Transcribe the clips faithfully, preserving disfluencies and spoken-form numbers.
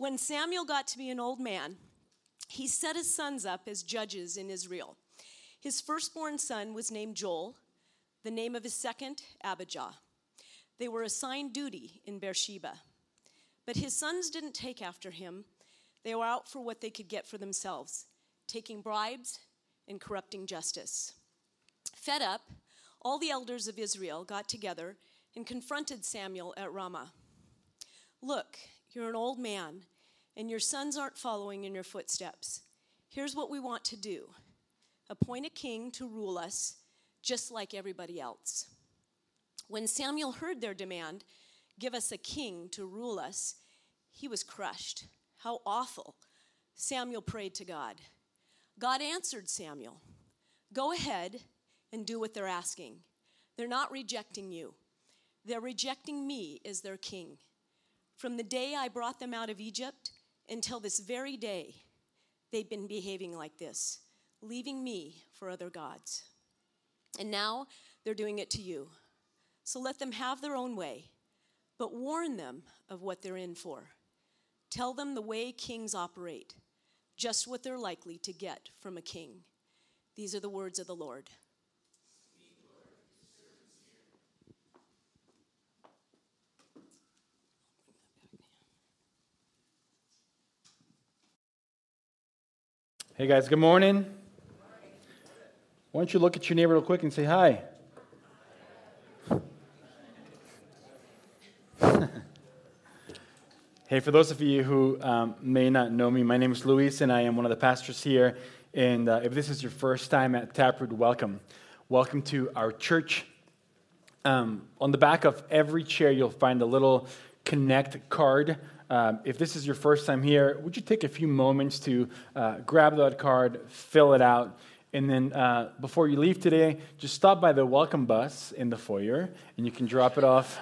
When Samuel got to be an old man, he set his sons up as judges in Israel. His firstborn son was named Joel, the name of his second, Abijah. They were assigned duty in Beersheba. But his sons didn't take after him. They were out for what they could get for themselves, taking bribes and corrupting justice. Fed up, all the elders of Israel got together and confronted Samuel at Ramah. Look, you're an old man, and your sons aren't following in your footsteps. Here's what we want to do. Appoint a king to rule us, just like everybody else. When Samuel heard their demand, give us a king to rule us, he was crushed. How awful. Samuel prayed to God. God answered Samuel, go ahead and do what they're asking. They're not rejecting you. They're rejecting me as their king. From the day I brought them out of Egypt until this very day, they've been behaving like this, leaving me for other gods. And now they're doing it to you. So let them have their own way, but warn them of what they're in for. Tell them the way kings operate, just what they're likely to get from a king. These are the words of the Lord. Hey guys, good morning. Why don't you look at your neighbor real quick and say hi. Hey, for those of you who um, may not know me, my name is Luis, and I am one of the pastors here. And uh, if this is your first time at Taproot, welcome. Welcome to our church. Um, on the back of every chair, you'll find a little connect card. Um, if this is your first time here, would you take a few moments to uh, grab that card, fill it out, and then uh, before you leave today, just stop by the welcome bus in the foyer, and you can drop it off.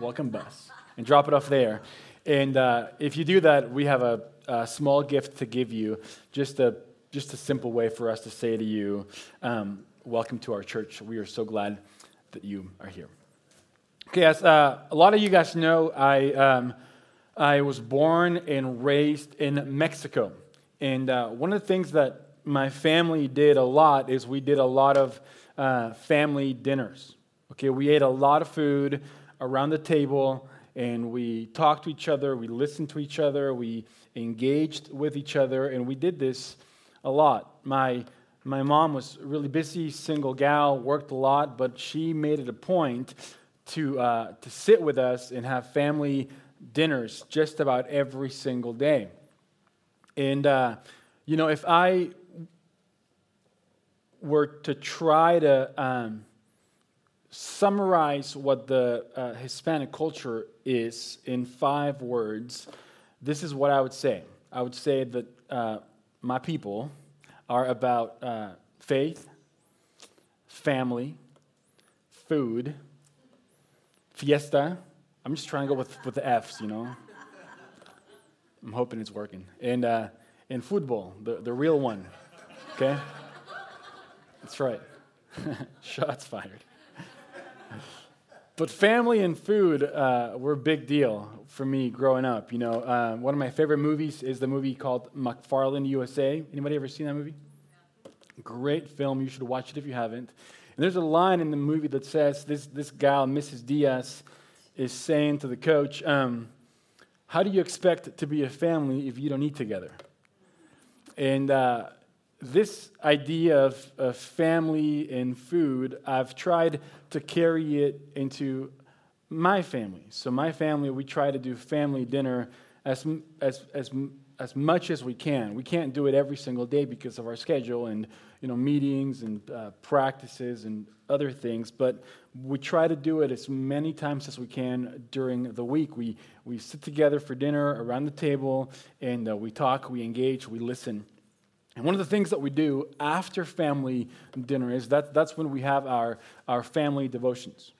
Welcome bus. And drop it off there. And uh, if you do that, we have a, a small gift to give you, just a just a simple way for us to say to you, um, welcome to our church. We are so glad that you are here. Okay, as uh, a lot of you guys know, I um, I was born and raised in Mexico. And uh, one of the things that my family did a lot is we did a lot of uh, family dinners. Okay, we ate a lot of food around the table, and we talked to each other, we listened to each other, we engaged with each other, and we did this a lot. My my mom was a really busy, single gal, worked a lot, but she made it a point to uh, to sit with us and have family dinners just about every single day. And, uh, you know, if I were to try to um, summarize what the uh, Hispanic culture is in five words, this is what I would say. I would say that uh, my people are about uh, faith, family, food, fiesta. I'm just trying to go with, with the F's, you know. I'm hoping it's working. And, uh, and football, the, the real one, okay? That's right. Shots fired. But family and food uh, were a big deal for me growing up. You know, uh, one of my favorite movies is the movie called McFarlane U S A. Anybody ever seen that movie? No. Great film. You should watch it if you haven't. And there's a line in the movie that says, this this gal, Missus Diaz, is saying to the coach, um, how do you expect to be a family if you don't eat together? And uh, this idea of, of family and food, I've tried to carry it into my family. So my family, we try to do family dinner as as as as much as we can. We can't do it every single day because of our schedule and you know meetings and uh, practices and other things. But we try to do it as many times as we can during the week. We we sit together for dinner around the table and uh, we talk, we engage, we listen. And one of the things that we do after family dinner is that that's when we have our, our family devotions.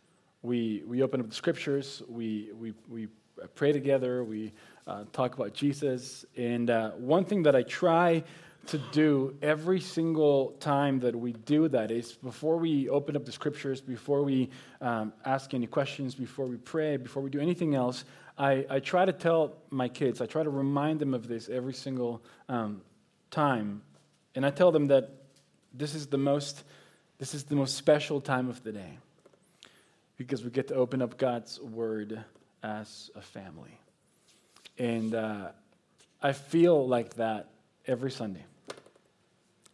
We we open up the scriptures, we we we pray together, we uh, talk about Jesus. And uh, one thing that I try to do every single time that we do that is before we open up the scriptures, before we um, ask any questions, before we pray, before we do anything else, I, I try to tell my kids, I try to remind them of this every single um, time. And I tell them that this is the most, this is the most special time of the day, because we get to open up God's Word as a family. And uh, I feel like that every Sunday.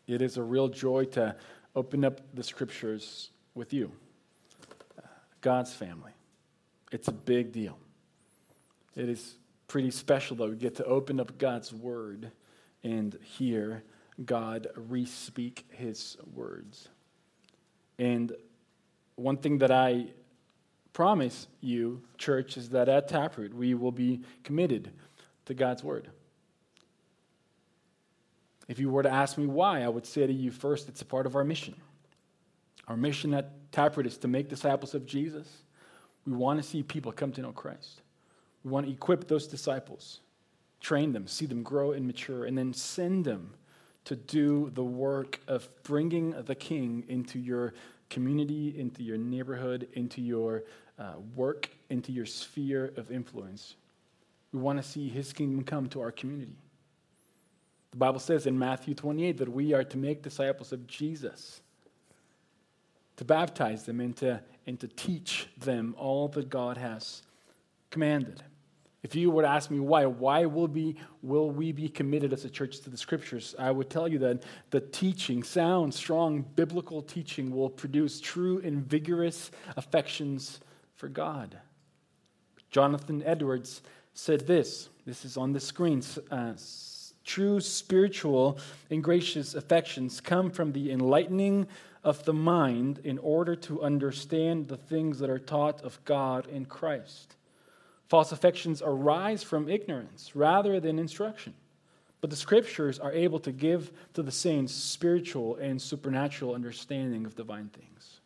It is a real joy to open up the Scriptures with you, uh, God's family. It's a big deal. It is pretty special that we get to open up God's Word and hear God re-speak His words. And one thing that I promise you, church, is that at Taproot, we will be committed to God's Word. If you were to ask me why, I would say to you first, it's a part of our mission. Our mission at Taproot is to make disciples of Jesus. We want to see people come to know Christ. We want to equip those disciples, train them, see them grow and mature, and then send them to do the work of bringing the King into your community, into your neighborhood, into your uh, work, into your sphere of influence. We want to see His kingdom come to our community. The Bible says in Matthew twenty-eight that we are to make disciples of Jesus, to baptize them and to, and to teach them all that God has commanded. If you were to ask me why, why will be will we be committed as a church to the Scriptures, I would tell you that the teaching, sound, strong, biblical teaching will produce true and vigorous affections for God. Jonathan Edwards said this, this is on the screen, uh, true spiritual and gracious affections come from the enlightening of the mind in order to understand the things that are taught of God in Christ. False affections arise from ignorance rather than instruction. But the Scriptures are able to give to the saints spiritual and supernatural understanding of divine things.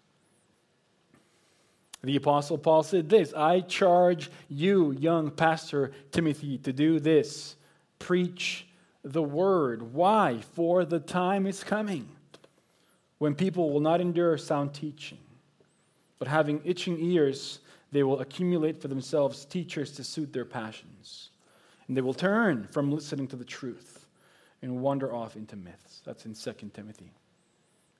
The Apostle Paul said this, I charge you, young Pastor Timothy, to do this. Preach the word. Why? For the time is coming when people will not endure sound teaching, but having itching ears, they will accumulate for themselves teachers to suit their passions. And they will turn from listening to the truth and wander off into myths. That's in Second Timothy.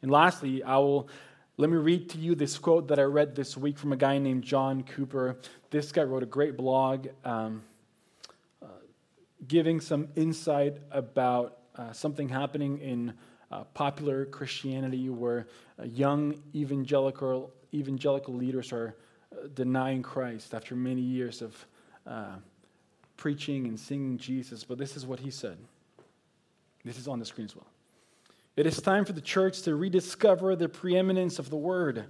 And lastly, I will let me read to you this quote that I read this week from a guy named John Cooper. This guy wrote a great blog um, uh, giving some insight about uh, something happening in uh, popular Christianity where uh, young evangelical evangelical leaders are denying Christ after many years of uh, preaching and singing Jesus. But this is what he said. This is on the screen as well. It is time for the church to rediscover the preeminence of the Word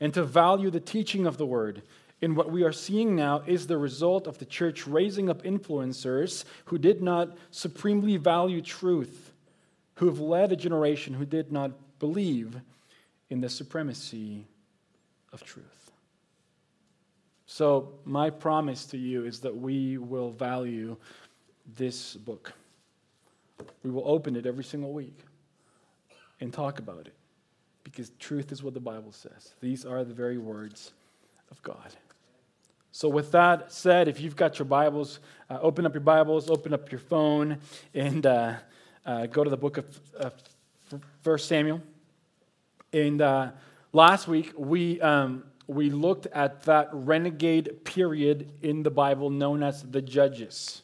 and to value the teaching of the Word. And what we are seeing now is the result of the church raising up influencers who did not supremely value truth, who have led a generation who did not believe in the supremacy of truth. So my promise to you is that we will value this book. We will open it every single week and talk about it, because truth is what the Bible says. These are the very words of God. So with that said, if you've got your Bibles, uh, open up your Bibles, open up your phone, and uh, uh, go to the book of uh, First Samuel. And uh, last week, we... Um, We looked at that renegade period in the Bible known as the Judges.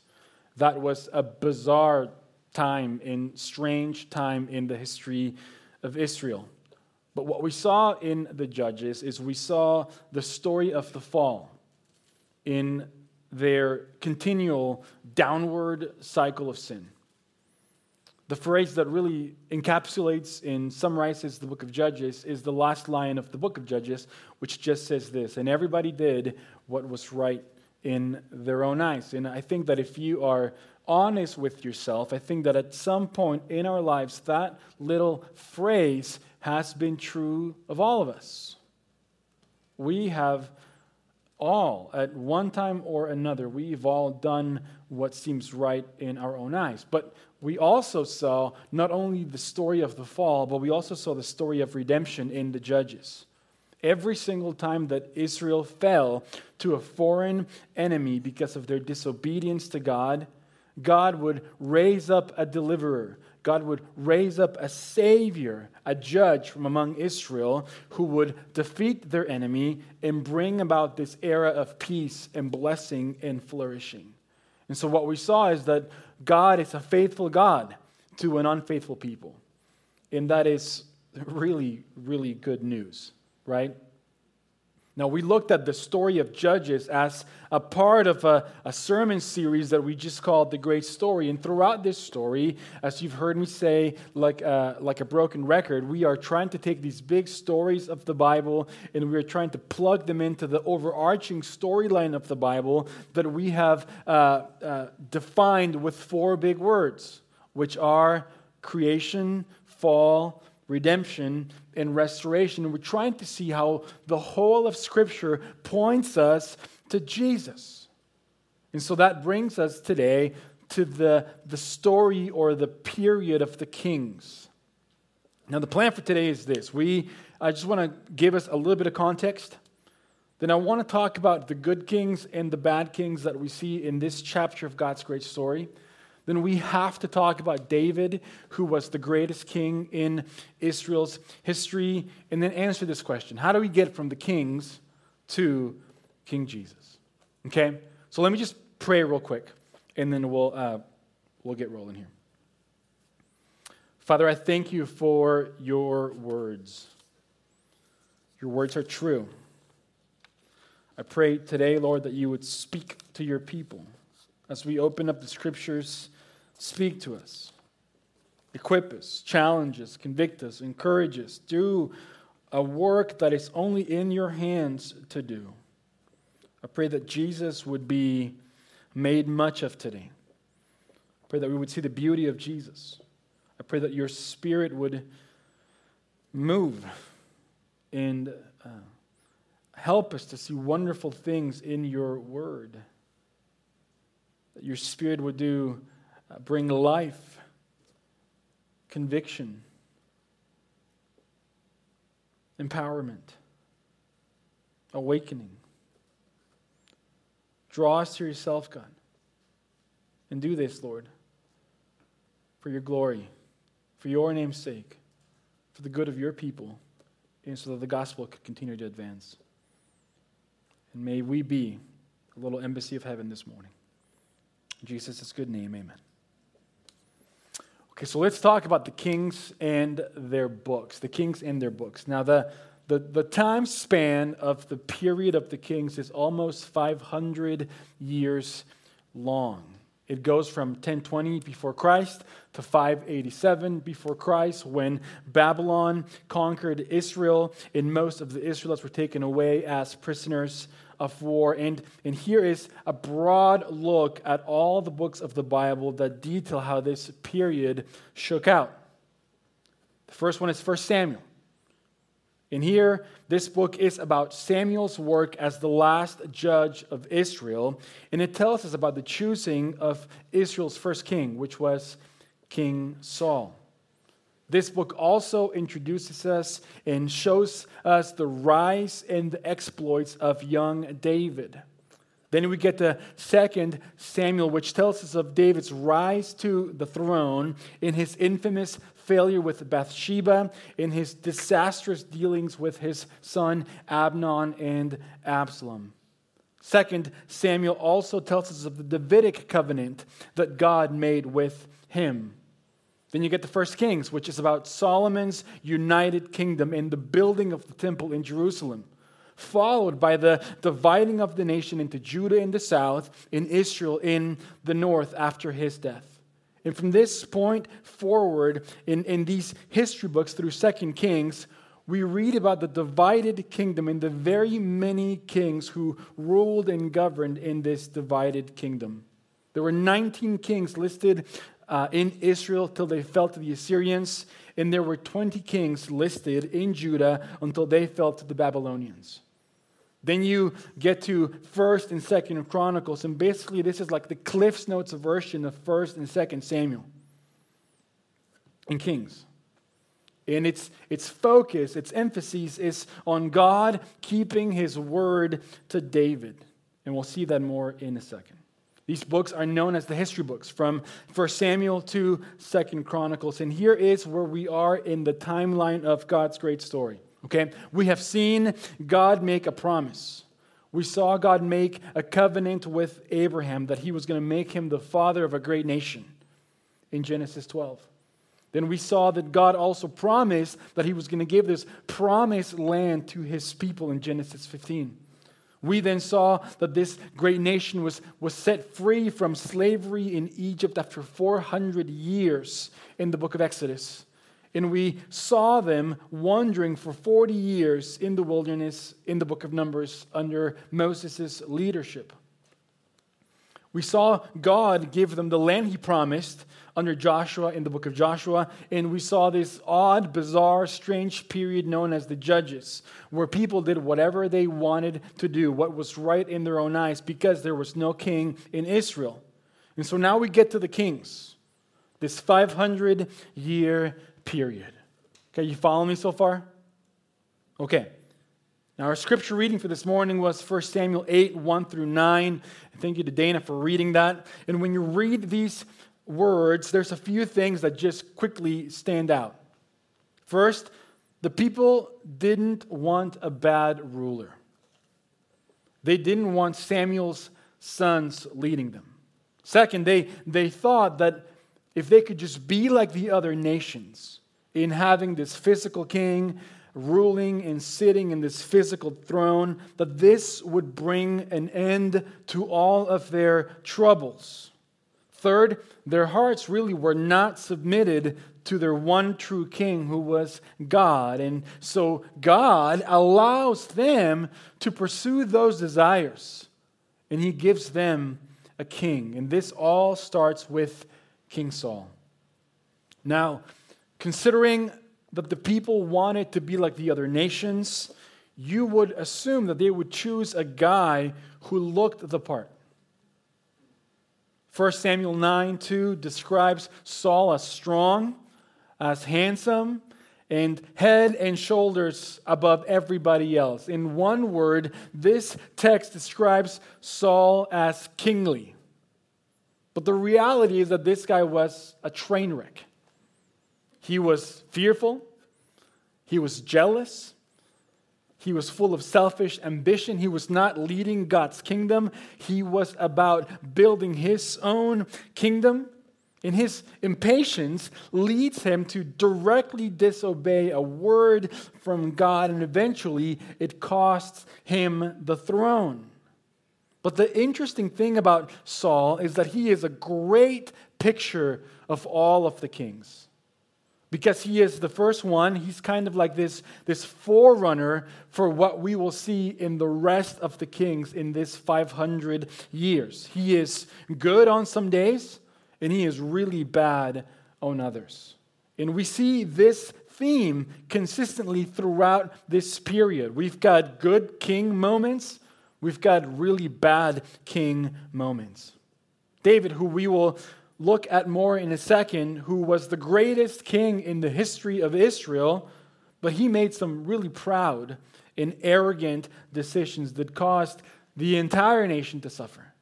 That was a bizarre time and strange time in the history of Israel. But what we saw in the Judges is we saw the story of the fall in their continual downward cycle of sin. The phrase that really encapsulates and summarizes the book of Judges is the last line of the book of Judges, which just says this, and everybody did what was right in their own eyes. And I think that if you are honest with yourself, I think that at some point in our lives, that little phrase has been true of all of us. We have all, at one time or another, we've all done what seems right in our own eyes. But we also saw not only the story of the fall, but we also saw the story of redemption in the Judges. every single time that Israel fell to a foreign enemy because of their disobedience to God, God would raise up a deliverer. God would raise up a savior, a judge from among Israel who would defeat their enemy and bring about this era of peace and blessing and flourishing. And so what we saw is that God is a faithful God to an unfaithful people. And that is really, really good news, right? Now, we looked at the story of Judges as a part of a, a sermon series that we just called The Great Story. And throughout this story, as you've heard me say, like a, like a broken record, we are trying to take these big stories of the Bible and we are trying to plug them into the overarching storyline of the Bible that we have uh, uh, defined with four big words, which are creation, fall, redemption, and restoration. We're trying to see how the whole of Scripture points us to Jesus. And so that brings us today to the, the story or the period of the kings. Now the plan for today is this. We, I just want to give us a little bit of context. Then I want to talk about the good kings and the bad kings that we see in this chapter of God's great story. Then we have to talk about David, who was the greatest king in Israel's history, and then answer this question. How do we get from the kings to King Jesus? Okay? So let me just pray real quick, and then we'll uh, we'll get rolling here. Father, I thank you for your words. Your words are true. I pray today, Lord, that you would speak to your people. As we open up the Scriptures, speak to us, equip us, challenge us, convict us, encourage us, do a work that is only in your hands to do. I pray that Jesus would be made much of today. I pray that we would see the beauty of Jesus. I pray that your Spirit would move and uh, help us to see wonderful things in your Word. That your Spirit would do, uh, bring life, conviction, empowerment, awakening. Draw us to yourself, God. And do this, Lord, for your glory, for your name's sake, for the good of your people, and so that the gospel could continue to advance. And may we be a little embassy of heaven this morning. In Jesus' good name, amen. Okay, so let's talk about the kings and their books. The kings and their books. Now, the, the, the time span of the period of the kings is almost five hundred years long. It goes from ten twenty before Christ to five eighty-seven before Christ, when Babylon conquered Israel, and most of the Israelites were taken away as prisoners of war. And, and here is a broad look at all the books of the Bible that detail how this period shook out. The first one is First Samuel. And here, this book is about Samuel's work as the last judge of Israel, and it tells us about the choosing of Israel's first king, which was King Saul. This book also introduces us and shows us the rise and the exploits of young David. Then we get to Second Samuel, which tells us of David's rise to the throne in his infamous failure with Bathsheba, in his disastrous dealings with his son Abnon and Absalom. Second Samuel also tells us of the Davidic covenant that God made with him. Then you get the First Kings, which is about Solomon's united kingdom and the building of the temple in Jerusalem, followed by the dividing of the nation into Judah in the south and Israel in the north after his death. And from this point forward in, in these history books through Second Kings, we read about the divided kingdom and the very many kings who ruled and governed in this divided kingdom. There were nineteen kings listed uh, in Israel till they fell to the Assyrians, and there were twenty kings listed in Judah until they fell to the Babylonians. Then you get to First and Second Chronicles, and basically this is like the Cliff's Notes version of First and Second Samuel and Kings. And its its focus, its emphasis is on God keeping his word to David. And we'll see that more in a second. These books are known as the history books, from First Samuel to Second Chronicles. And here is where we are in the timeline of God's great story. Okay, we have seen God make a promise. We saw God make a covenant with Abraham that he was going to make him the father of a great nation in Genesis twelve. Then we saw that God also promised that he was going to give this promised land to his people in Genesis fifteen. We then saw that this great nation was, was set free from slavery in Egypt after four hundred years in the book of Exodus. And we saw them wandering for forty years in the wilderness in the book of Numbers under Moses' leadership. We saw God give them the land he promised under Joshua in the book of Joshua. And we saw this odd, bizarre, strange period known as the Judges, where people did whatever they wanted to do, what was right in their own eyes, because there was no king in Israel. And so now we get to the kings, this five hundred year period. Okay, you follow me so far? Okay. Now, our scripture reading for this morning was First Samuel eight, one through nine. Thank you to Dana for reading that. And when you read these words, there's a few things that just quickly stand out. First, the people didn't want a bad ruler. They didn't want Samuel's sons leading them. Second, they, they thought that if they could just be like the other nations in having this physical king ruling and sitting in this physical throne, that this would bring an end to all of their troubles. Third, their hearts really were not submitted to their one true king, who was God. And so God allows them to pursue those desires, and he gives them a king. And this all starts with King Saul. Now, considering that the people wanted to be like the other nations, you would assume that they would choose a guy who looked the part. First Samuel nine two describes Saul as strong, as handsome, and head and shoulders above everybody else. In one word, this text describes Saul as kingly. But the reality is that this guy was a train wreck. He was fearful, he was jealous, he was full of selfish ambition, he was not leading God's kingdom, he was about building his own kingdom, and his impatience leads him to directly disobey a word from God, and eventually it costs him the throne. But the interesting thing about Saul is that he is a great picture of all of the kings. Because he is the first one, he's kind of like this, this forerunner for what we will see in the rest of the kings in this five hundred years. He is good on some days, and he is really bad on others. And we see this theme consistently throughout this period. We've got good king moments, we've got really bad king moments. David, who we will look at more in a second, who was the greatest king in the history of Israel, but he made some really proud and arrogant decisions that caused the entire nation to suffer.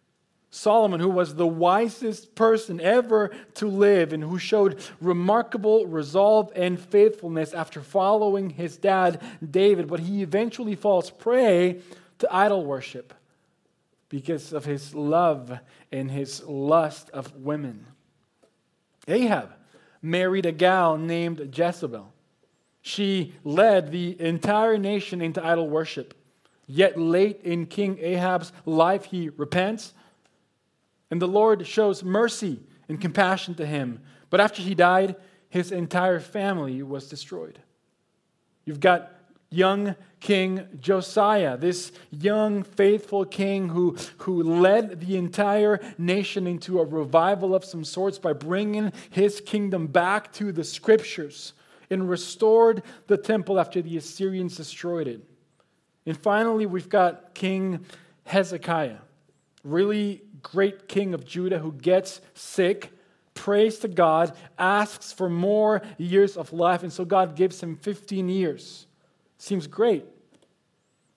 Solomon, who was the wisest person ever to live and who showed remarkable resolve and faithfulness after following his dad, David, but he eventually falls prey to idol worship because of his love and his lust of women. Ahab married a gal named Jezebel. She led the entire nation into idol worship. Yet late in King Ahab's life, he repents, and the Lord shows mercy and compassion to him. But after he died, his entire family was destroyed. You've got young King Josiah, this young, faithful king who, who led the entire nation into a revival of some sorts by bringing his kingdom back to the scriptures and restored the temple after the Assyrians destroyed it. And finally, we've got King Hezekiah, really great king of Judah who gets sick, prays to God, asks for more years of life, and so God gives him fifteen years. Seems great.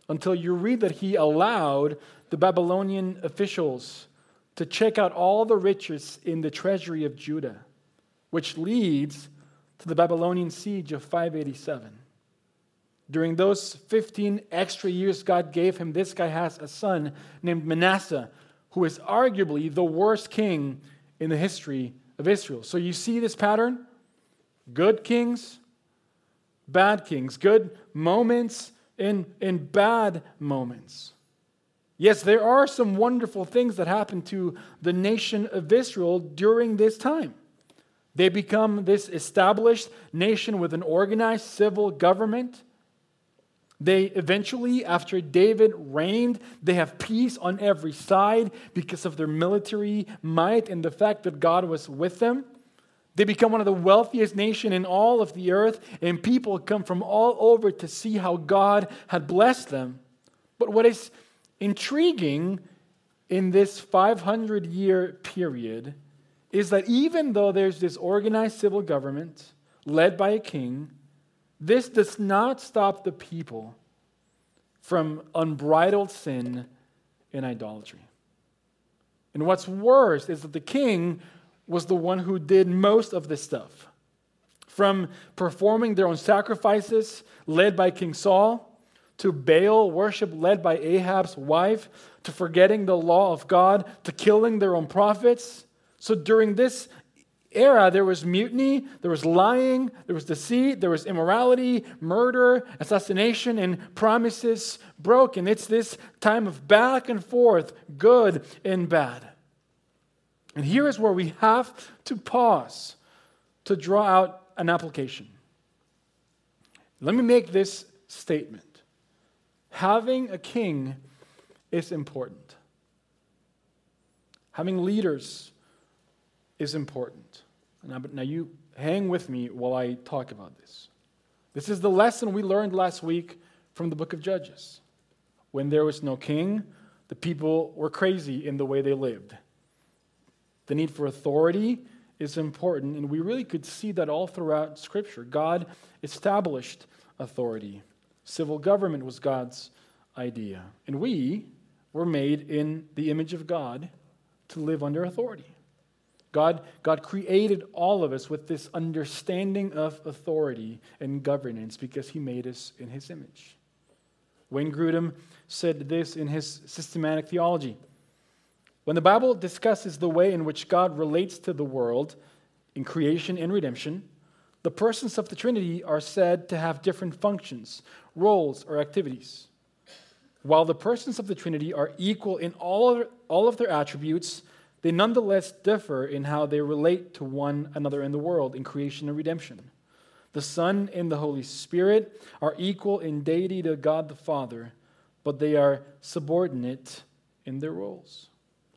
Until you read that he allowed the Babylonian officials to check out all the riches in the treasury of Judah, which leads to the Babylonian siege of five eighty-seven. During those fifteen extra years God gave him, this guy has a son named Manasseh, who is arguably the worst king in the history of Israel. So you see this pattern? Good kings, bad kings. Good moments in, in bad moments. Yes, there are some wonderful things that happen to the nation of Israel during this time. They become this established nation with an organized civil government. They eventually, after David reigned, they have peace on every side because of their military might and the fact that God was with them. They become one of the wealthiest nations in all of the earth, and people come from all over to see how God had blessed them. But what is intriguing in this five hundred year period is that even though there's this organized civil government led by a king, this does not stop the people from unbridled sin and idolatry. And what's worse is that the king was the one who did most of this stuff. From performing their own sacrifices led by King Saul, to Baal worship led by Ahab's wife, to forgetting the law of God, to killing their own prophets. So during this era, there was mutiny, there was lying, there was deceit, there was immorality, murder, assassination, and promises broken. It's this time of back and forth, good and bad. And here is where we have to pause to draw out an application. Let me make this statement. Having a king is important. Having leaders is important. Now you hang with me while I talk about this. This is the lesson we learned last week from the book of Judges. When there was no king, the people were crazy in the way they lived. The need for authority is important, and we really could see that all throughout Scripture. God established authority. Civil government was God's idea. And we were made in the image of God to live under authority. God, God created all of us with this understanding of authority and governance because he made us in his image. Wayne Grudem said this in his systematic theology. When the Bible discusses the way in which God relates to the world in creation and redemption, the persons of the Trinity are said to have different functions, roles, or activities. While the persons of the Trinity are equal in all, all of their attributes, they nonetheless differ in how they relate to one another in the world, in creation and redemption. The Son and the Holy Spirit are equal in deity to God the Father, but they are subordinate in their roles.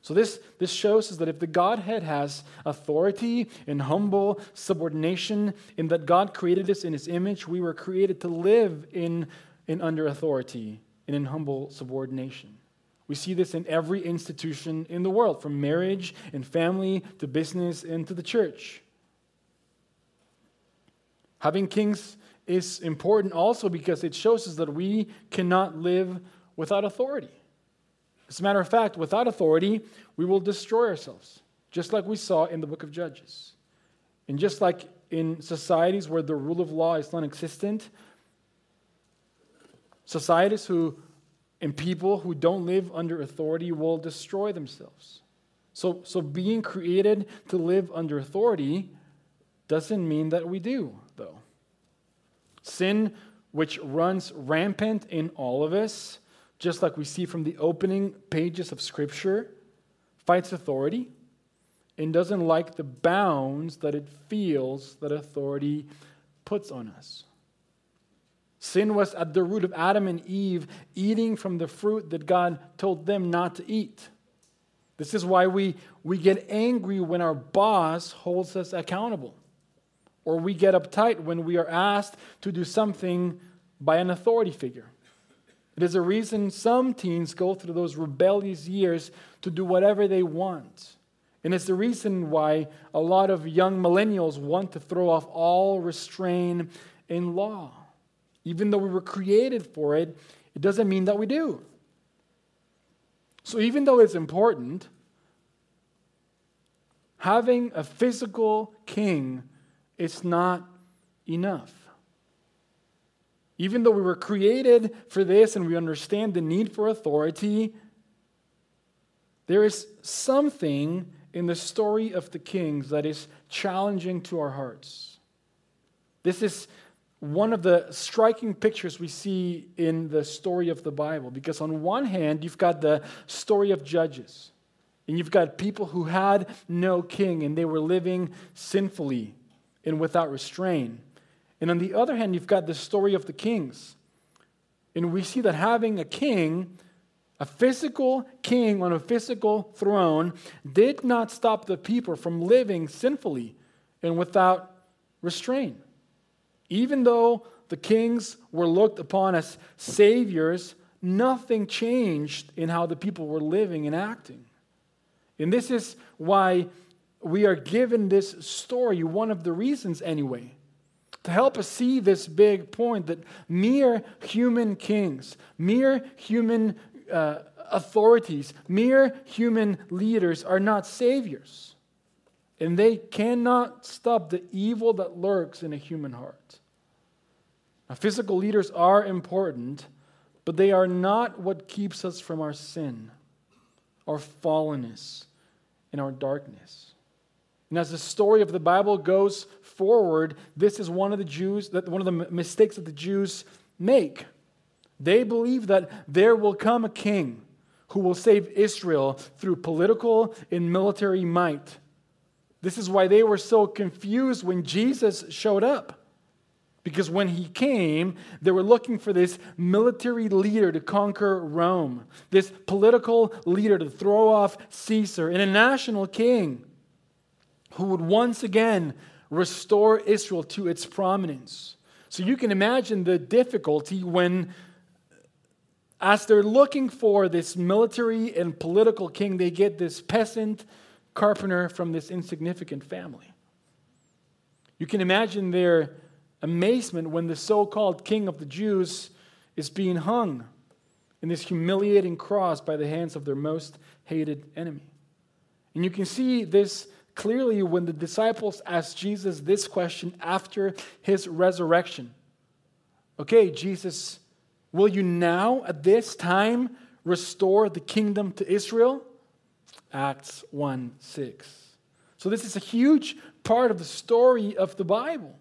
So this, this shows us that if the Godhead has authority and humble subordination, in that God created us in his image, we were created to live in, in under authority and in humble subordination. We see this in every institution in the world, from marriage and family to business and to the church. Having kings is important also because it shows us that we cannot live without authority. As a matter of fact, without authority, we will destroy ourselves, just like we saw in the book of Judges. And just like in societies where the rule of law is non-existent, societies who And people who don't live under authority will destroy themselves. So, so being created to live under authority doesn't mean that we do, though. Sin, which runs rampant in all of us, just like we see from the opening pages of Scripture, fights authority and doesn't like the bounds that it feels that authority puts on us. Sin was at the root of Adam and Eve eating from the fruit that God told them not to eat. This is why we, we get angry when our boss holds us accountable, or we get uptight when we are asked to do something by an authority figure. It is a reason some teens go through those rebellious years to do whatever they want. And it's the reason why a lot of young millennials want to throw off all restraint in law. Even though we were created for it, it doesn't mean that we do. So even though it's important, having a physical king is not enough. Even though we were created for this and we understand the need for authority, there is something in the story of the kings that is challenging to our hearts. This is one of the striking pictures we see in the story of the Bible, because on one hand, you've got the story of Judges, and you've got people who had no king, and they were living sinfully and without restraint. And on the other hand, you've got the story of the kings, and we see that having a king, a physical king on a physical throne, did not stop the people from living sinfully and without restraint. Even though the kings were looked upon as saviors, nothing changed in how the people were living and acting. And this is why we are given this story, one of the reasons anyway, to help us see this big point that mere human kings, mere human Uh, authorities, mere human leaders are not saviors, and they cannot stop the evil that lurks in a human heart. Now, physical leaders are important, but they are not what keeps us from our sin, our fallenness, and our darkness. And as the story of the Bible goes forward, this is one of the Jews that one of the mistakes that the Jews make. They believe that there will come a king who will save Israel through political and military might. This is why they were so confused when Jesus showed up. Because when he came, they were looking for this military leader to conquer Rome, this political leader to throw off Caesar, and a national king who would once again restore Israel to its prominence. So you can imagine the difficulty when, as they're looking for this military and political king, they get this peasant carpenter from this insignificant family. You can imagine their amazement when the so-called king of the Jews is being hung in this humiliating cross by the hands of their most hated enemy. And you can see this clearly when the disciples asked Jesus this question after his resurrection. Okay, Jesus, will you now, at this time, restore the kingdom to Israel? Acts one six. So this is a huge part of the story of the Bible.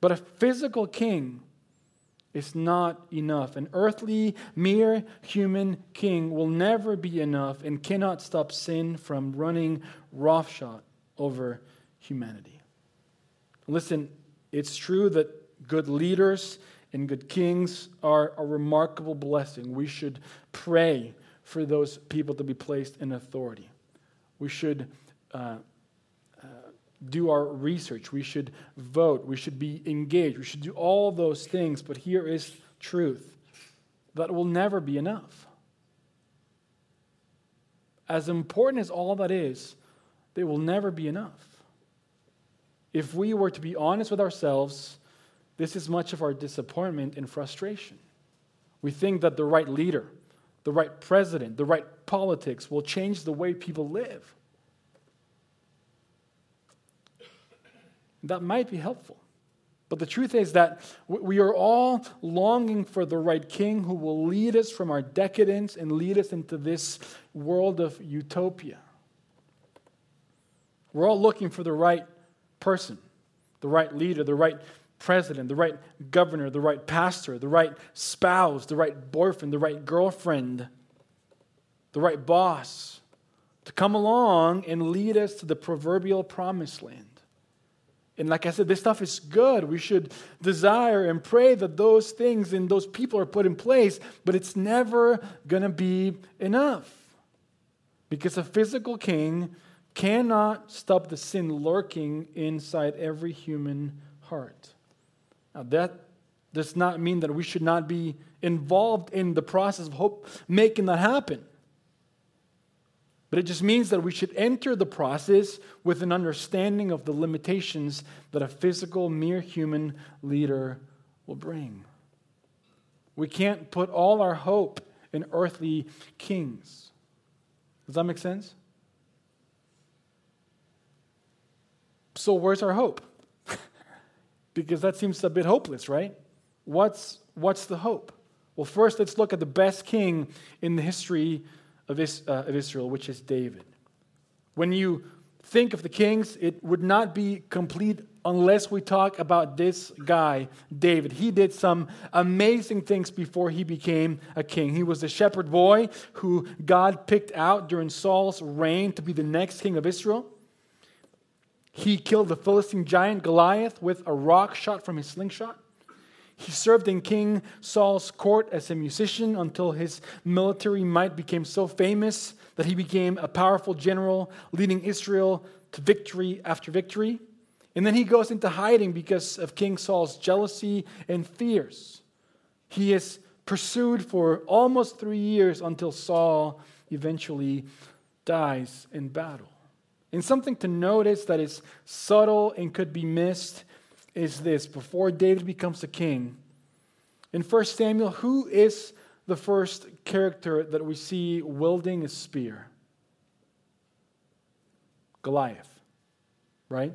But a physical king is not enough. An earthly, mere human king will never be enough and cannot stop sin from running roughshod over humanity. Listen, it's true that good leaders and good kings are a remarkable blessing. We should pray for those people to be placed in authority. We should uh, uh, do our research. We should vote. We should be engaged. We should do all those things. But here is truth. That will never be enough. As important as all that is, they will never be enough. If we were to be honest with ourselves, this is much of our disappointment and frustration. We think that the right leader, the right president, the right politics will change the way people live. That might be helpful. But the truth is that we are all longing for the right king who will lead us from our decadence and lead us into this world of utopia. We're all looking for the right person, the right leader, the right president, the right governor, the right pastor, the right spouse, the right boyfriend, the right girlfriend, the right boss, to come along and lead us to the proverbial promised land. And like I said, this stuff is good. We should desire and pray that those things and those people are put in place, but it's never going to be enough. Because a physical king cannot stop the sin lurking inside every human heart. Now, that does not mean that we should not be involved in the process of hope making that happen. But it just means that we should enter the process with an understanding of the limitations that a physical, mere human leader will bring. We can't put all our hope in earthly kings. Does that make sense? So where's our hope? Because that seems a bit hopeless, right? What's, what's the hope? Well, first, let's look at the best king in the history of Israel, which is David. When you think of the kings, it would not be complete unless we talk about this guy, David. He did some amazing things before he became a king. He was the shepherd boy who God picked out during Saul's reign to be the next king of Israel. He killed the Philistine giant Goliath with a rock shot from his slingshot. He served in King Saul's court as a musician until his military might became so famous that he became a powerful general, leading Israel to victory after victory. And then he goes into hiding because of King Saul's jealousy and fears. He is pursued for almost three years until Saul eventually dies in battle. And something to notice that is subtle and could be missed is this: before David becomes a king, in First Samuel, who is the first character that we see wielding a spear? Goliath, right?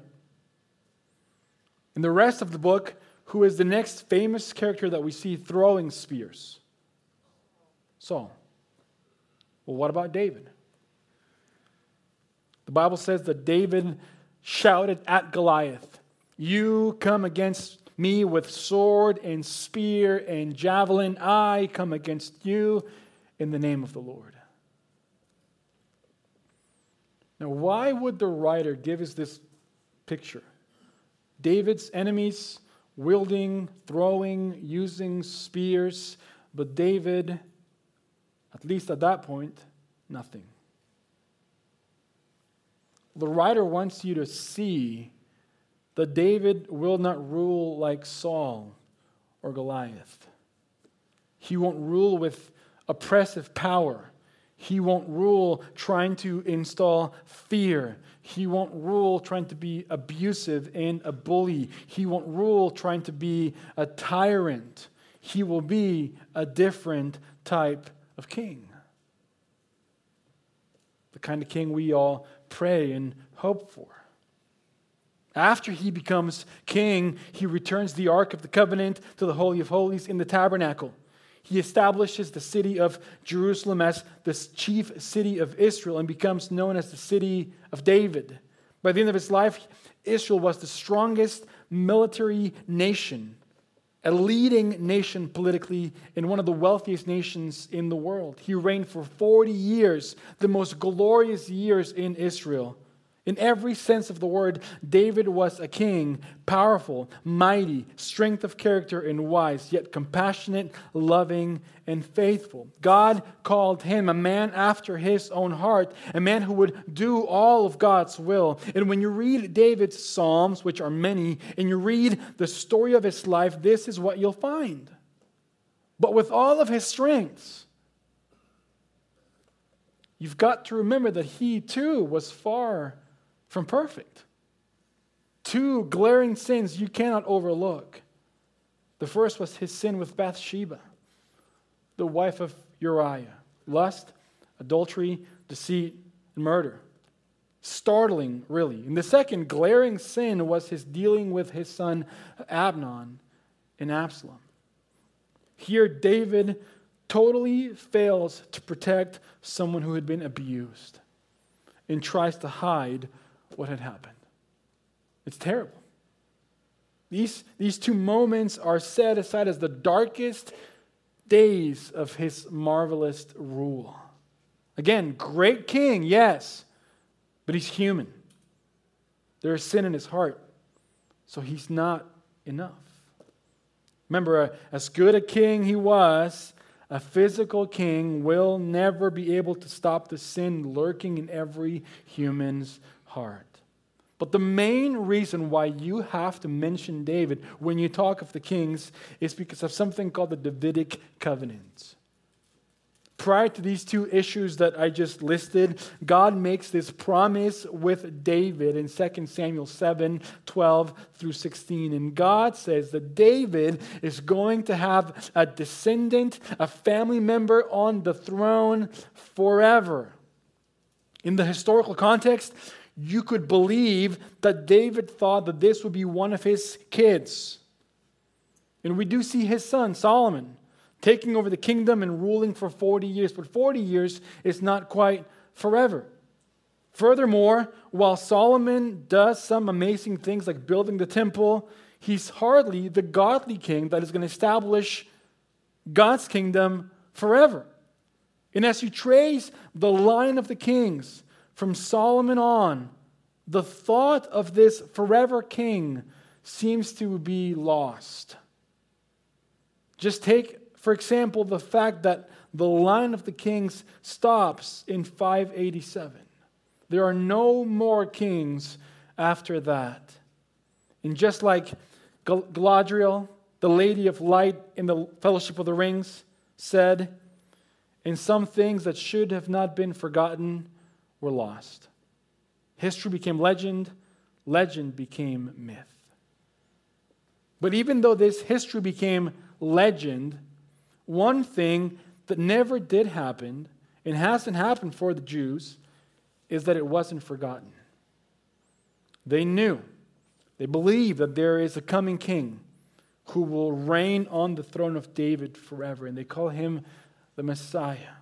In the rest of the book, who is the next famous character that we see throwing spears? Saul. Well, what about David? The Bible says that David shouted at Goliath, "You come against me with sword and spear and javelin. I come against you in the name of the Lord." Now, why would the writer give us this picture? David's enemies wielding, throwing, using spears, but David, at least at that point, nothing. The writer wants you to see that David will not rule like Saul or Goliath. He won't rule with oppressive power. He won't rule trying to install fear. He won't rule trying to be abusive and a bully. He won't rule trying to be a tyrant. He will be a different type of king. The kind of king we all pray and hope for. After he becomes king, he returns the Ark of the Covenant to the Holy of Holies in the tabernacle. He establishes the city of Jerusalem as the chief city of Israel and becomes known as the city of David. By the end of his life, Israel was the strongest military nation, a leading nation politically, and one of the wealthiest nations in the world. He reigned for forty years, the most glorious years in Israel. In every sense of the word, David was a king, powerful, mighty, strength of character, and wise, yet compassionate, loving, and faithful. God called him a man after his own heart, a man who would do all of God's will. And when you read David's Psalms, which are many, and you read the story of his life, this is what you'll find. But with all of his strengths, you've got to remember that he too was far from perfect. Two glaring sins you cannot overlook. The first was his sin with Bathsheba, the wife of Uriah. Lust, adultery, deceit, and murder. Startling, really. And the second glaring sin was his dealing with his son Abnon and Absalom. Here David totally fails to protect someone who had been abused and tries to hide what had happened. It's terrible. These, these two moments are set aside as the darkest days of his marvelous rule. Again, great king, yes, but he's human. There is sin in his heart, so he's not enough. Remember, as good a king he was, a physical king will never be able to stop the sin lurking in every human's heart. But the main reason why you have to mention David when you talk of the kings is because of something called the Davidic covenant. prior to these two issues that I just listed, God makes this promise with David in Second Samuel seven, twelve through sixteen. And God says that David is going to have a descendant, a family member on the throne forever. In the historical context, you could believe that David thought that this would be one of his kids. And we do see his son, Solomon, taking over the kingdom and ruling for forty years. But forty years is not quite forever. Furthermore, while Solomon does some amazing things like building the temple, he's hardly the godly king that is going to establish God's kingdom forever. And as you trace the line of the kings from Solomon on, the thought of this forever king seems to be lost. Just take, for example, the fact that the line of the kings stops in five eighty-seven. There are no more kings after that. And just like Galadriel, the Lady of Light in the Fellowship of the Rings, said, and some things that should have not been forgotten were lost. History became legend. Legend became myth. But even though this history became legend, one thing that never did happen and hasn't happened for the Jews is that it wasn't forgotten. They knew, they believed that there is a coming king who will reign on the throne of David forever, and they call him the Messiah.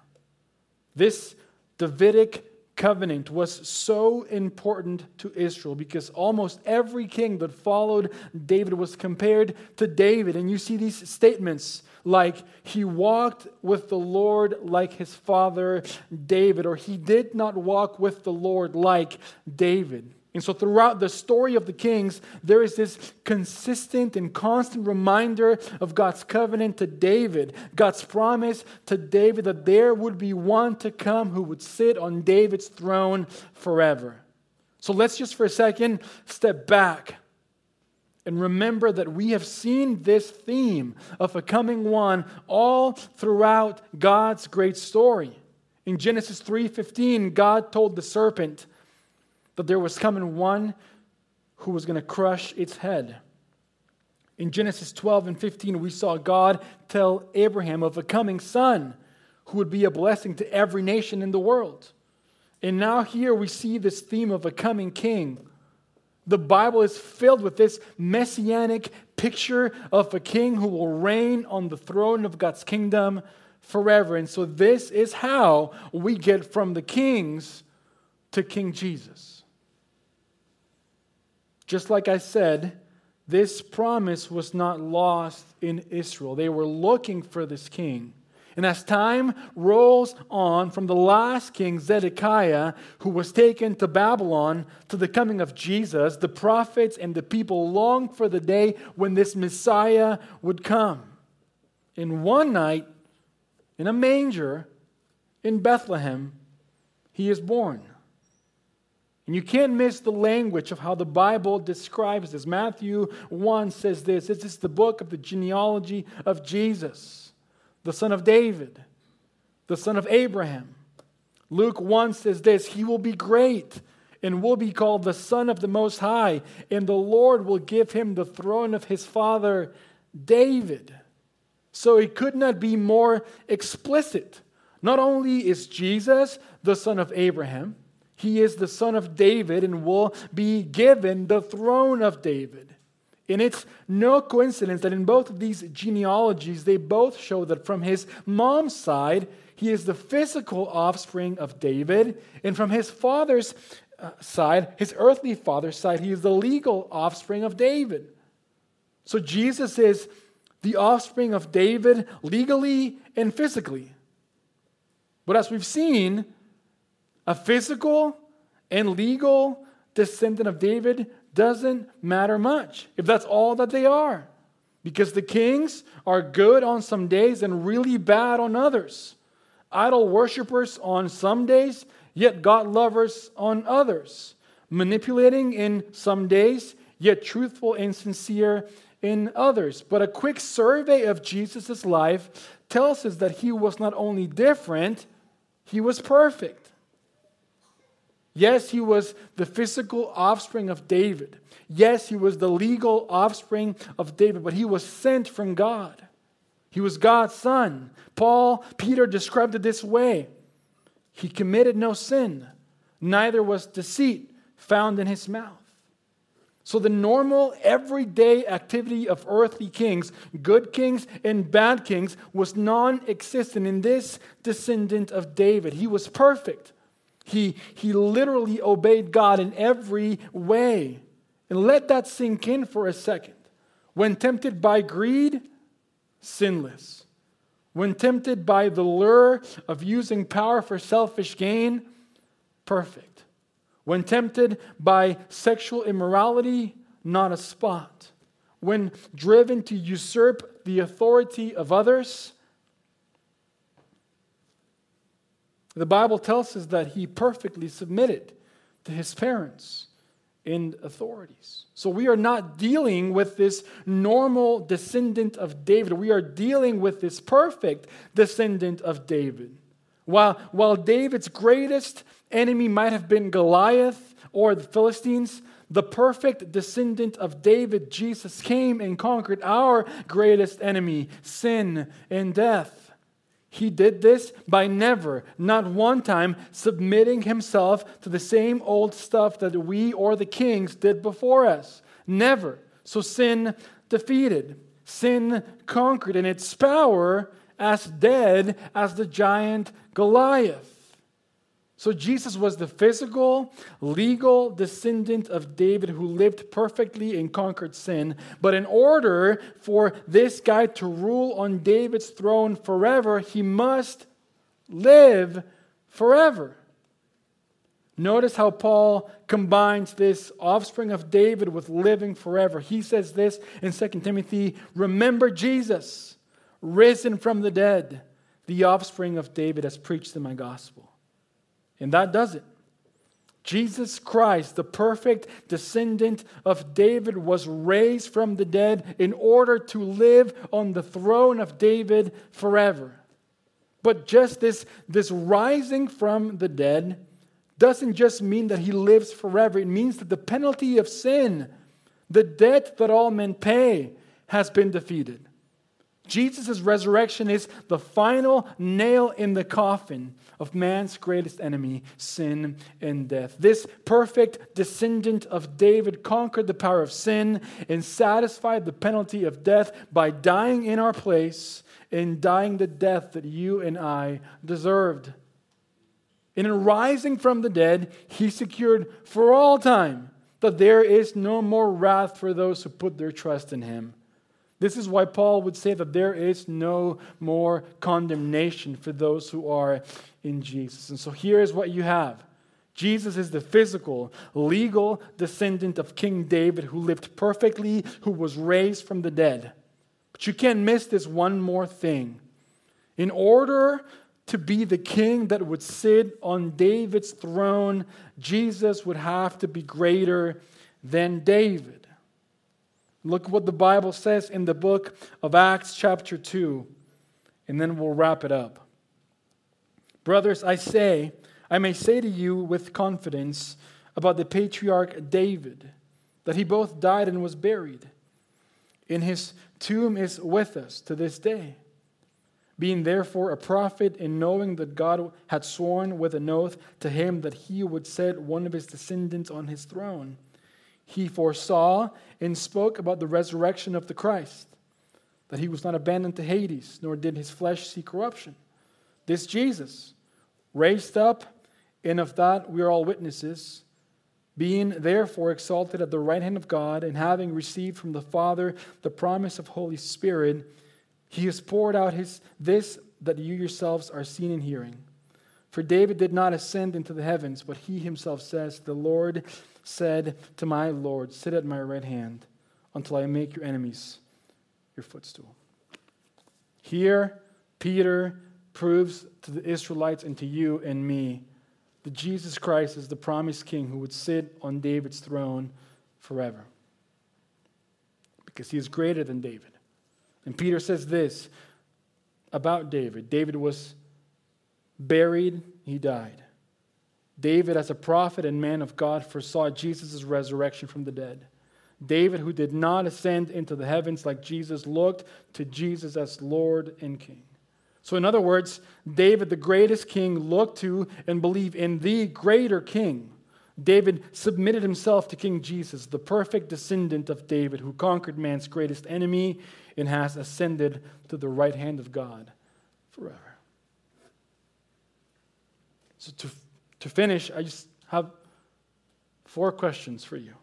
This Davidic covenant was so important to Israel because almost every king that followed David was compared to David. And you see these statements like, he walked with the Lord like his father David, or he did not walk with the Lord like David. And so throughout the story of the kings, there is this consistent and constant reminder of God's covenant to David, God's promise to David that there would be one to come who would sit on David's throne forever. So let's just for a second step back and remember that we have seen this theme of a coming one all throughout God's great story. In Genesis three fifteen, God told the serpent that there was coming one who was going to crush its head. In Genesis twelve and fifteen, we saw God tell Abraham of a coming son who would be a blessing to every nation in the world. And now here we see this theme of a coming king. The Bible is filled with this messianic picture of a king who will reign on the throne of God's kingdom forever. And so this is how we get from the kings to King Jesus. Just like I said, this promise was not lost in Israel. They were looking for this king. And as time rolls on from the last king, Zedekiah, who was taken to Babylon, to the coming of Jesus, the prophets and the people longed for the day when this Messiah would come. In one night, in a manger in Bethlehem, he is born. And you can't miss the language of how the Bible describes this. Matthew one says this, this is the book of the genealogy of Jesus, the son of David, the son of Abraham. Luke one says this, he will be great and will be called the Son of the Most High, and the Lord will give him the throne of his father David. So it could not be more explicit. Not only is Jesus the son of Abraham, he is the son of David and will be given the throne of David. And it's no coincidence that in both of these genealogies, they both show that from his mom's side, he is the physical offspring of David. And from his father's side, his earthly father's side, he is the legal offspring of David. So Jesus is the offspring of David legally and physically. But as we've seen, a physical and legal descendant of David doesn't matter much if that's all that they are, because the kings are good on some days and really bad on others, idol worshipers on some days, yet God lovers on others, manipulating in some days, yet truthful and sincere in others. But a quick survey of Jesus' life tells us that he was not only different, he was perfect. Yes, he was the physical offspring of David. Yes, he was the legal offspring of David, but he was sent from God. He was God's son. Paul, Peter described it this way. He committed no sin, neither was deceit found in his mouth. So the normal, everyday activity of earthly kings, good kings and bad kings, was non-existent in this descendant of David. He was perfect. He, he literally obeyed God in every way. And let that sink in for a second. When tempted by greed, sinless. When tempted by the lure of using power for selfish gain, perfect. When tempted by sexual immorality, not a spot. When driven to usurp the authority of others, the Bible tells us that he perfectly submitted to his parents and authorities. So we are not dealing with this normal descendant of David. We are dealing with this perfect descendant of David. While, while David's greatest enemy might have been Goliath or the Philistines, the perfect descendant of David, Jesus, came and conquered our greatest enemy, sin and death. He did this by never, not one time, submitting himself to the same old stuff that we or the kings did before us. Never. So sin defeated. Sin conquered, and its power as dead as the giant Goliath. So Jesus was the physical, legal descendant of David who lived perfectly and conquered sin. But in order for this guy to rule on David's throne forever, he must live forever. Notice how Paul combines this offspring of David with living forever. He says this in Second Timothy, "Remember Jesus, risen from the dead, the offspring of David, as preached in my gospel." And that does it. Jesus Christ, the perfect descendant of David, was raised from the dead in order to live on the throne of David forever. But just this, this rising from the dead doesn't just mean that he lives forever. It means that the penalty of sin, the debt that all men pay, has been defeated. Jesus' resurrection is the final nail in the coffin of man's greatest enemy, sin and death. This perfect descendant of David conquered the power of sin and satisfied the penalty of death by dying in our place and dying the death that you and I deserved. And in rising from the dead, he secured for all time that there is no more wrath for those who put their trust in him. This is why Paul would say that there is no more condemnation for those who are in Jesus. And so here is what you have. Jesus is the physical, legal descendant of King David who lived perfectly, who was raised from the dead. But you can't miss this one more thing. In order to be the king that would sit on David's throne, Jesus would have to be greater than David. Look what the Bible says in the book of Acts chapter two, and then we'll wrap it up. Brothers, I say, I may say to you with confidence about the patriarch David, that he both died and was buried, and his tomb is with us to this day. Being therefore a prophet and knowing that God had sworn with an oath to him that he would set one of his descendants on his throne, he foresaw and spoke about the resurrection of the Christ, that he was not abandoned to Hades, nor did his flesh see corruption. This Jesus, raised up, and of that we are all witnesses, being therefore exalted at the right hand of God, and having received from the Father the promise of Holy Spirit, he has poured out his this that you yourselves are seeing and hearing. For David did not ascend into the heavens, but he himself says, "The Lord said to my Lord, sit at my right hand until I make your enemies your footstool." Here, Peter proves to the Israelites and to you and me that Jesus Christ is the promised king who would sit on David's throne forever. because he is greater than David. And Peter says this about David. David was buried, he died. David, as a prophet and man of God, foresaw Jesus' resurrection from the dead. David, who did not ascend into the heavens like Jesus, looked to Jesus as Lord and King. So in other words, David, the greatest king, looked to and believed in the greater king. David submitted himself to King Jesus, the perfect descendant of David, who conquered man's greatest enemy and has ascended to the right hand of God forever. So to, to finish, I just have four questions for you.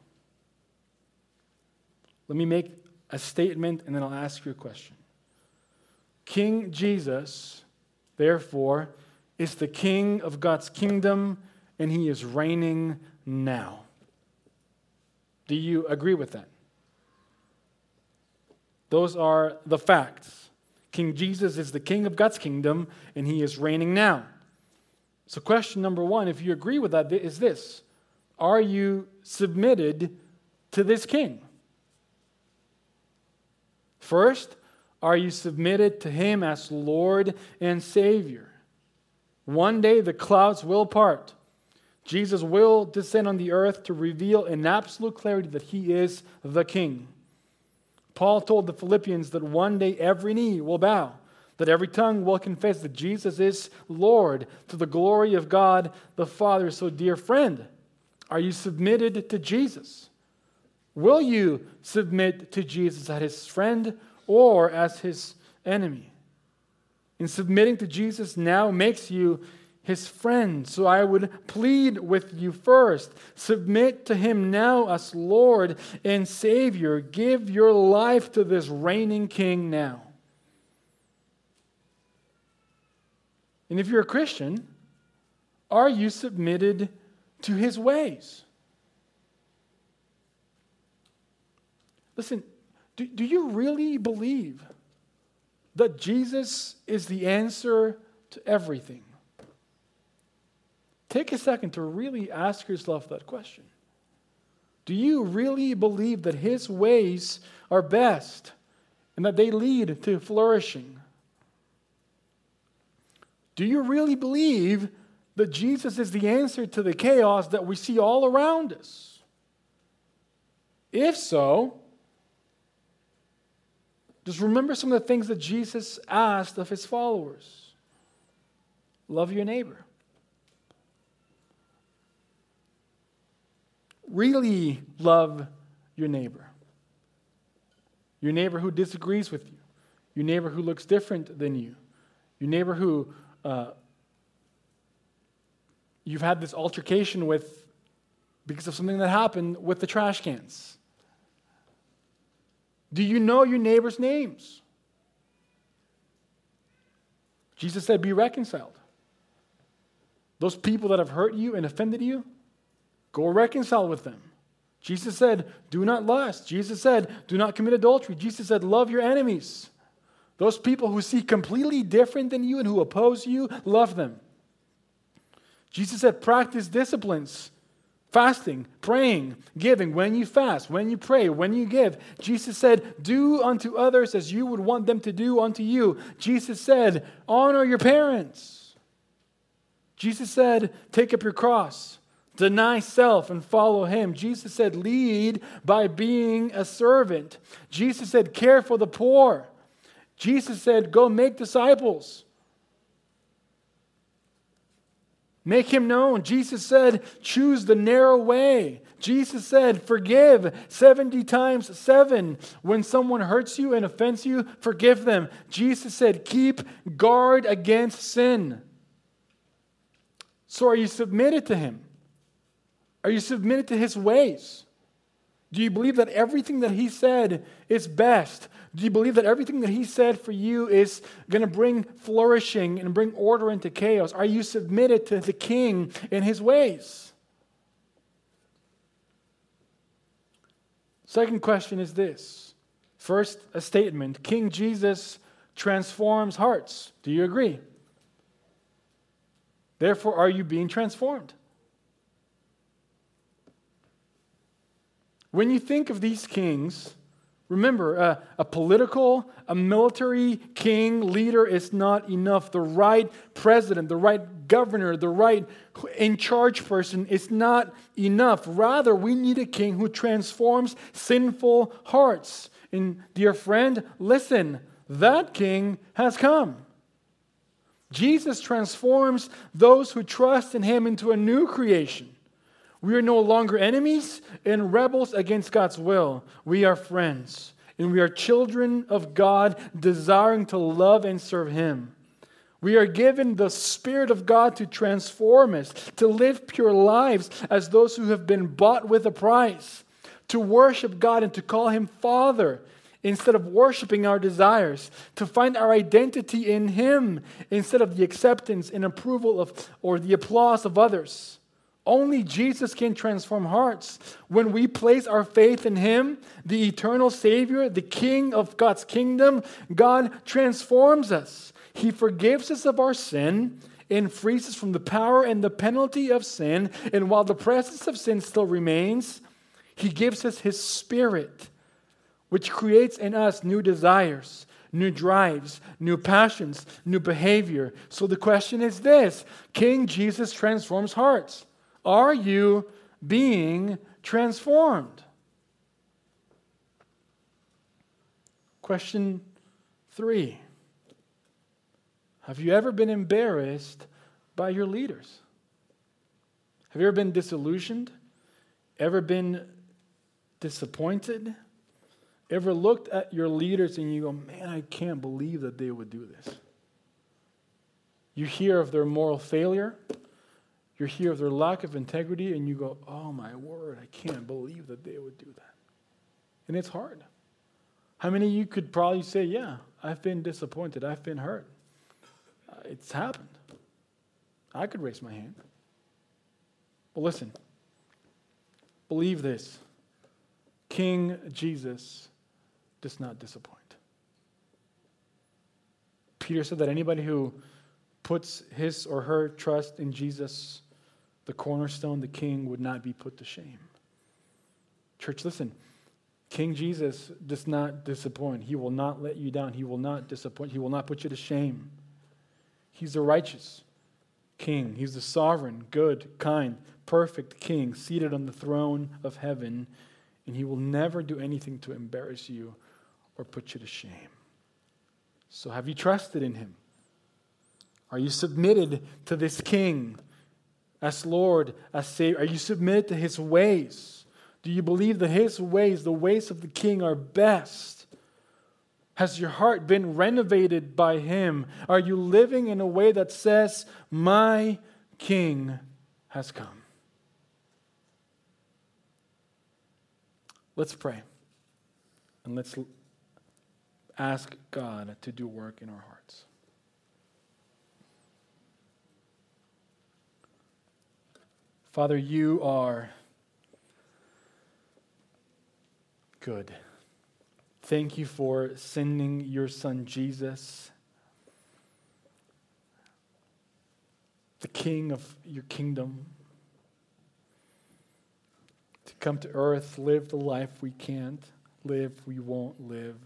Let me make a statement and then I'll ask you a question. King Jesus, therefore, is the king of God's kingdom, and he is reigning now. Do you agree with that? Those are the facts. King Jesus is the king of God's kingdom, and he is reigning now. So question number one, if you agree with that, is this. Are you submitted to this king? First, are you submitted to him as Lord and Savior? One day the clouds will part. Jesus will descend on the earth to reveal in absolute clarity that he is the king. Paul told the Philippians that one day every knee will bow, that every tongue will confess that Jesus is Lord, to the glory of God the Father. So, dear friend, are you submitted to Jesus? Will you submit to Jesus as his friend or as his enemy? And submitting to Jesus now makes you his friend. So I would plead with you first. Submit to him now as Lord and Savior. Give your life to this reigning king now. And if you're a Christian, are you submitted to his ways? Listen, Do, do you really believe that Jesus is the answer to everything? Take a second to really ask yourself that question. Do you really believe that his ways are best and that they lead to flourishing? Do you really believe that Jesus is the answer to the chaos that we see all around us? If so, just remember some of the things that Jesus asked of his followers. Love your neighbor. Really love your neighbor. Your neighbor who disagrees with you. Your neighbor who looks different than you. Your neighbor who uh, you've had this altercation with because of something that happened with the trash cans. Do you know your neighbor's names? Jesus said, be reconciled. Those people that have hurt you and offended you, go reconcile with them. Jesus said, do not lust. Jesus said, do not commit adultery. Jesus said, love your enemies. Those people who see completely different than you and who oppose you, love them. Jesus said, practice disciplines. Fasting, praying, giving, when you fast, when you pray, when you give. Jesus said, do unto others as you would want them to do unto you. Jesus said, honor your parents. Jesus said, take up your cross, deny self and follow him. Jesus said, lead by being a servant. Jesus said, care for the poor. Jesus said, go make disciples. Make him known. Jesus said, choose the narrow way. Jesus said, forgive seventy times seven. When someone hurts you and offends you, forgive them. Jesus said, keep guard against sin. So are you submitted to him? Are you submitted to his ways? Do you believe that everything that he said is best? Do you believe that everything that he said for you is going to bring flourishing and bring order into chaos? Are you submitted to the king and his ways? Second question is this. First, a statement. King Jesus transforms hearts. Do you agree? Therefore, are you being transformed? When you think of these kings, Remember, uh, a political, a military king, leader is not enough. The right president, the right governor, the right in-charge person is not enough. Rather, we need a king who transforms sinful hearts. And dear friend, listen, that king has come. Jesus transforms those who trust in him into a new creation. We are no longer enemies and rebels against God's will. We are friends, and we are children of God, desiring to love and serve him. We are given the Spirit of God to transform us, to live pure lives as those who have been bought with a price, to worship God and to call him Father instead of worshiping our desires, to find our identity in him instead of the acceptance and approval of or the applause of others. Only Jesus can transform hearts. When we place our faith in him, the eternal Savior, the King of God's kingdom, God transforms us. He forgives us of our sin and frees us from the power and the penalty of sin. And while the presence of sin still remains, he gives us his Spirit, which creates in us new desires, new drives, new passions, new behavior. So the question is this: King Jesus transforms hearts. Are you being transformed? Question three. Have you ever been embarrassed by your leaders? Have you ever been disillusioned? Ever been disappointed? Ever looked at your leaders and you go, man, I can't believe that they would do this. You hear of their moral failure. You hear of their lack of integrity, and you go, oh my word, I can't believe that they would do that. And it's hard. How many of you could probably say, yeah, I've been disappointed, I've been hurt. It's happened. I could raise my hand. But listen, believe this. King Jesus does not disappoint. Peter said that anybody who puts his or her trust in Jesus, the cornerstone, the king, would not be put to shame. Church, listen, King Jesus does not disappoint. He will not let you down. He will not disappoint. He will not put you to shame. He's the righteous king. He's the sovereign, good, kind, perfect king seated on the throne of heaven, and he will never do anything to embarrass you or put you to shame. So have you trusted in him? Are you submitted to this king as Lord, as Savior? Are you submitted to his ways? Do you believe that his ways, the ways of the king, are best? Has your heart been renovated by him? Are you living in a way that says, my king has come? Let's pray. And let's ask God to do work in our hearts. Father, you are good. Thank you for sending your son Jesus, the King of your kingdom, to come to earth, live the life we can't live, we won't live,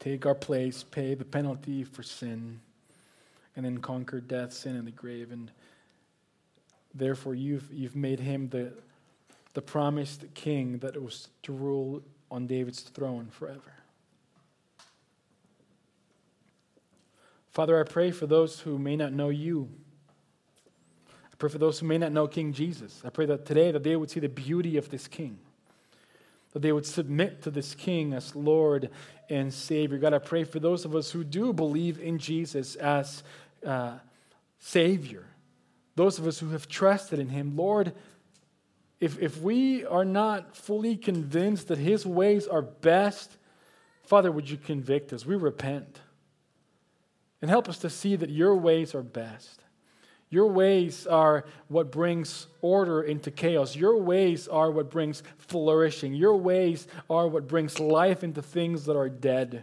take our place, pay the penalty for sin, and then conquer death, sin, and the grave, and therefore, you've you've made him the the promised king that was to rule on David's throne forever. Father, I pray for those who may not know you. I pray for those who may not know King Jesus. I pray that today that they would see the beauty of this king, that they would submit to this king as Lord and Savior. God, I pray for those of us who do believe in Jesus as uh, Savior. Those of us who have trusted in him, Lord, if, if we are not fully convinced that his ways are best, Father, would you convict us? We repent. And help us to see that your ways are best. Your ways are what brings order into chaos. Your ways are what brings flourishing. Your ways are what brings life into things that are dead.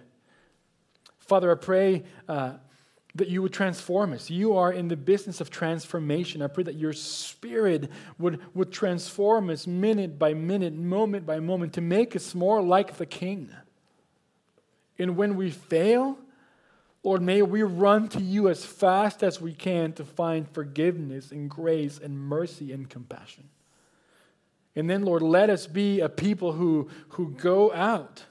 Father, I pray uh, that you would transform us. You are in the business of transformation. I pray that your Spirit would, would transform us minute by minute, moment by moment, to make us more like the King. And when we fail, Lord, may we run to you as fast as we can to find forgiveness and grace and mercy and compassion. And then, Lord, let us be a people who, who go out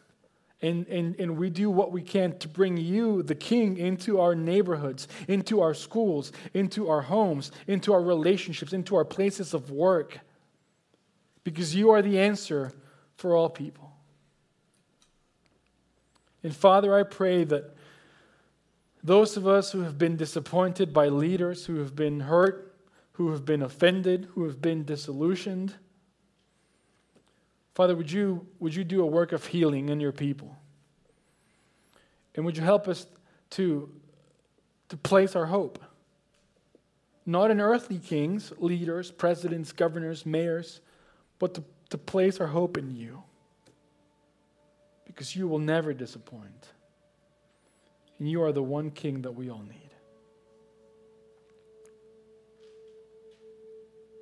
and, and, and we do what we can to bring you, the King, into our neighborhoods, into our schools, into our homes, into our relationships, into our places of work. Because you are the answer for all people. And Father, I pray that those of us who have been disappointed by leaders, who have been hurt, who have been offended, who have been disillusioned, Father, would you, would you do a work of healing in your people? And would you help us to, to place our hope, not in earthly kings, leaders, presidents, governors, mayors, but to, to place our hope in you. Because you will never disappoint. And you are the one King that we all need.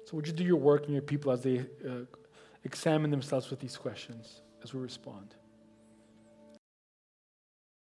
So would you do your work in your people as they uh, examine themselves with these questions, as we respond?